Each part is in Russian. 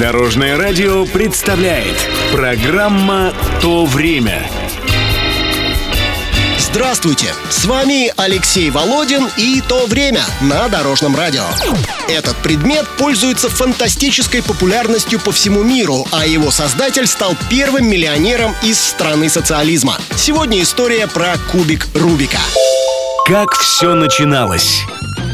Дорожное радио представляет программа «То время». Здравствуйте! С вами Алексей Володин и «То время» на Дорожном радио. Этот предмет пользуется фантастической популярностью по всему миру, а его создатель стал первым миллионером из страны социализма. Сегодня история про кубик Рубика. Как все начиналось?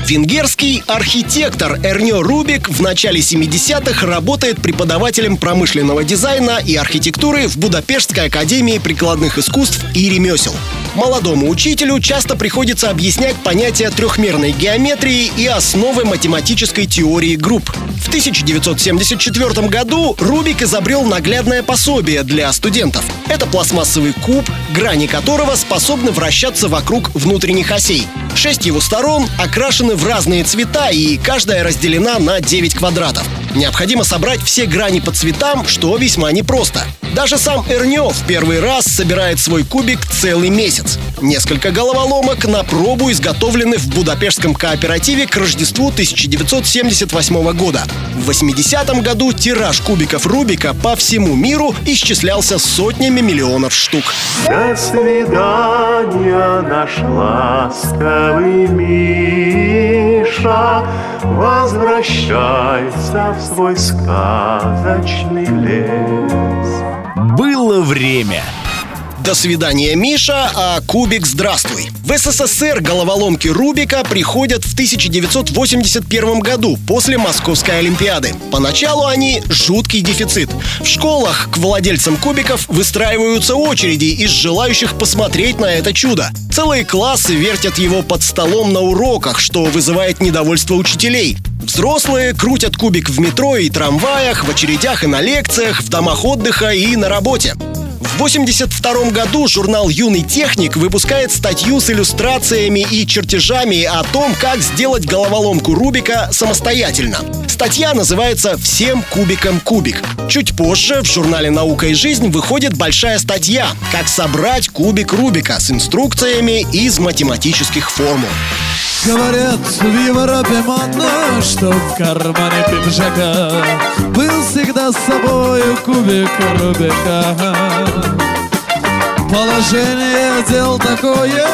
Венгерский архитектор Эрнё Рубик в начале 70-х работает преподавателем промышленного дизайна и архитектуры в Будапештской академии прикладных искусств и ремесел. Молодому учителю часто приходится объяснять понятия трехмерной геометрии и основы математической теории групп. В 1974 году Рубик изобрел наглядное пособие для студентов. Это пластмассовый куб, грани которого способны вращаться вокруг внутренних осей. 6 его сторон окрашены в разные цвета, и каждая разделена на 9 квадратов. Необходимо собрать все грани по цветам, что весьма непросто. Даже сам Эрнё в первый раз собирает свой кубик целый месяц. Несколько головоломок на пробу изготовлены в Будапештском кооперативе к Рождеству 1978 года. В 80-м году тираж кубиков Рубика по всему миру исчислялся сотнями миллионов штук. До свидания, наш ласковый Миша, возвращайся в свой сказочный лес. Было время. До свидания, Миша, а кубик здравствуй. В СССР головоломки Рубика приходят в 1981 году, после Московской Олимпиады. Поначалу они жуткий дефицит. В школах к владельцам кубиков выстраиваются очереди из желающих посмотреть на это чудо. Целые классы вертят его под столом на уроках, что вызывает недовольство учителей. Взрослые крутят кубик в метро и трамваях, в очередях и на лекциях, в домах отдыха и на работе. В 1982 году журнал «Юный техник» выпускает статью с иллюстрациями и чертежами о том, как сделать головоломку Рубика самостоятельно. Статья называется «Всем кубикам кубик». Чуть позже в журнале «Наука и жизнь» выходит большая статья «Как собрать кубик Рубика» с инструкциями из математических формул. Говорят, в Европе модно, что в кармане пиджака был всегда с собою кубик Рубика. Положение дел такое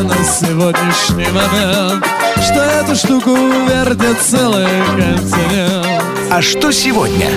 на сегодняшний момент, что эту штуку вертит целый континент. А что сегодня?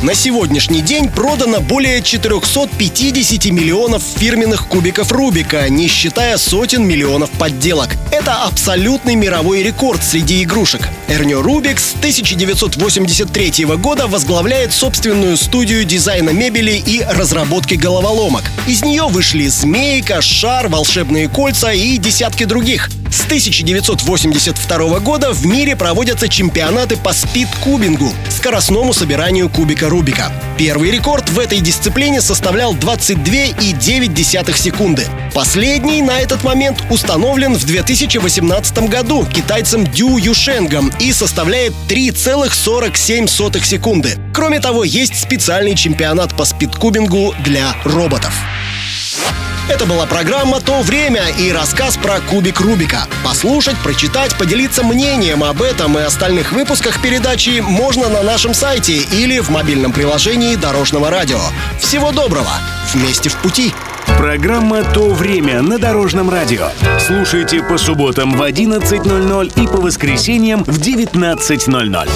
На сегодняшний день продано более 450 миллионов фирменных кубиков Рубика, не считая сотен миллионов подделок. Это абсолютный мировой рекорд среди игрушек. Эрнё Рубик с 1983 года возглавляет собственную студию дизайна мебели и разработки головоломок. Из нее вышли змейка, шар, волшебные кольца и десятки других. С 1982 года в мире проводятся чемпионаты по спид-кубингу, скоростному собиранию кубика Рубика. Первый рекорд в этой дисциплине составлял 22,9 секунды. Последний на этот момент установлен в 2018 году китайцем Дю Юшенгом и составляет 3,47 секунды. Кроме того, есть специальный чемпионат по спид-кубингу для роботов. Это была программа «То время» и рассказ про кубик Рубика. Послушать, прочитать, поделиться мнением об этом и остальных выпусках передачи можно на нашем сайте или в мобильном приложении Дорожного радио. Всего доброго! Вместе в пути! Программа «То время» на Дорожном радио. Слушайте по субботам в 11:00 и по воскресеньям в 19:00.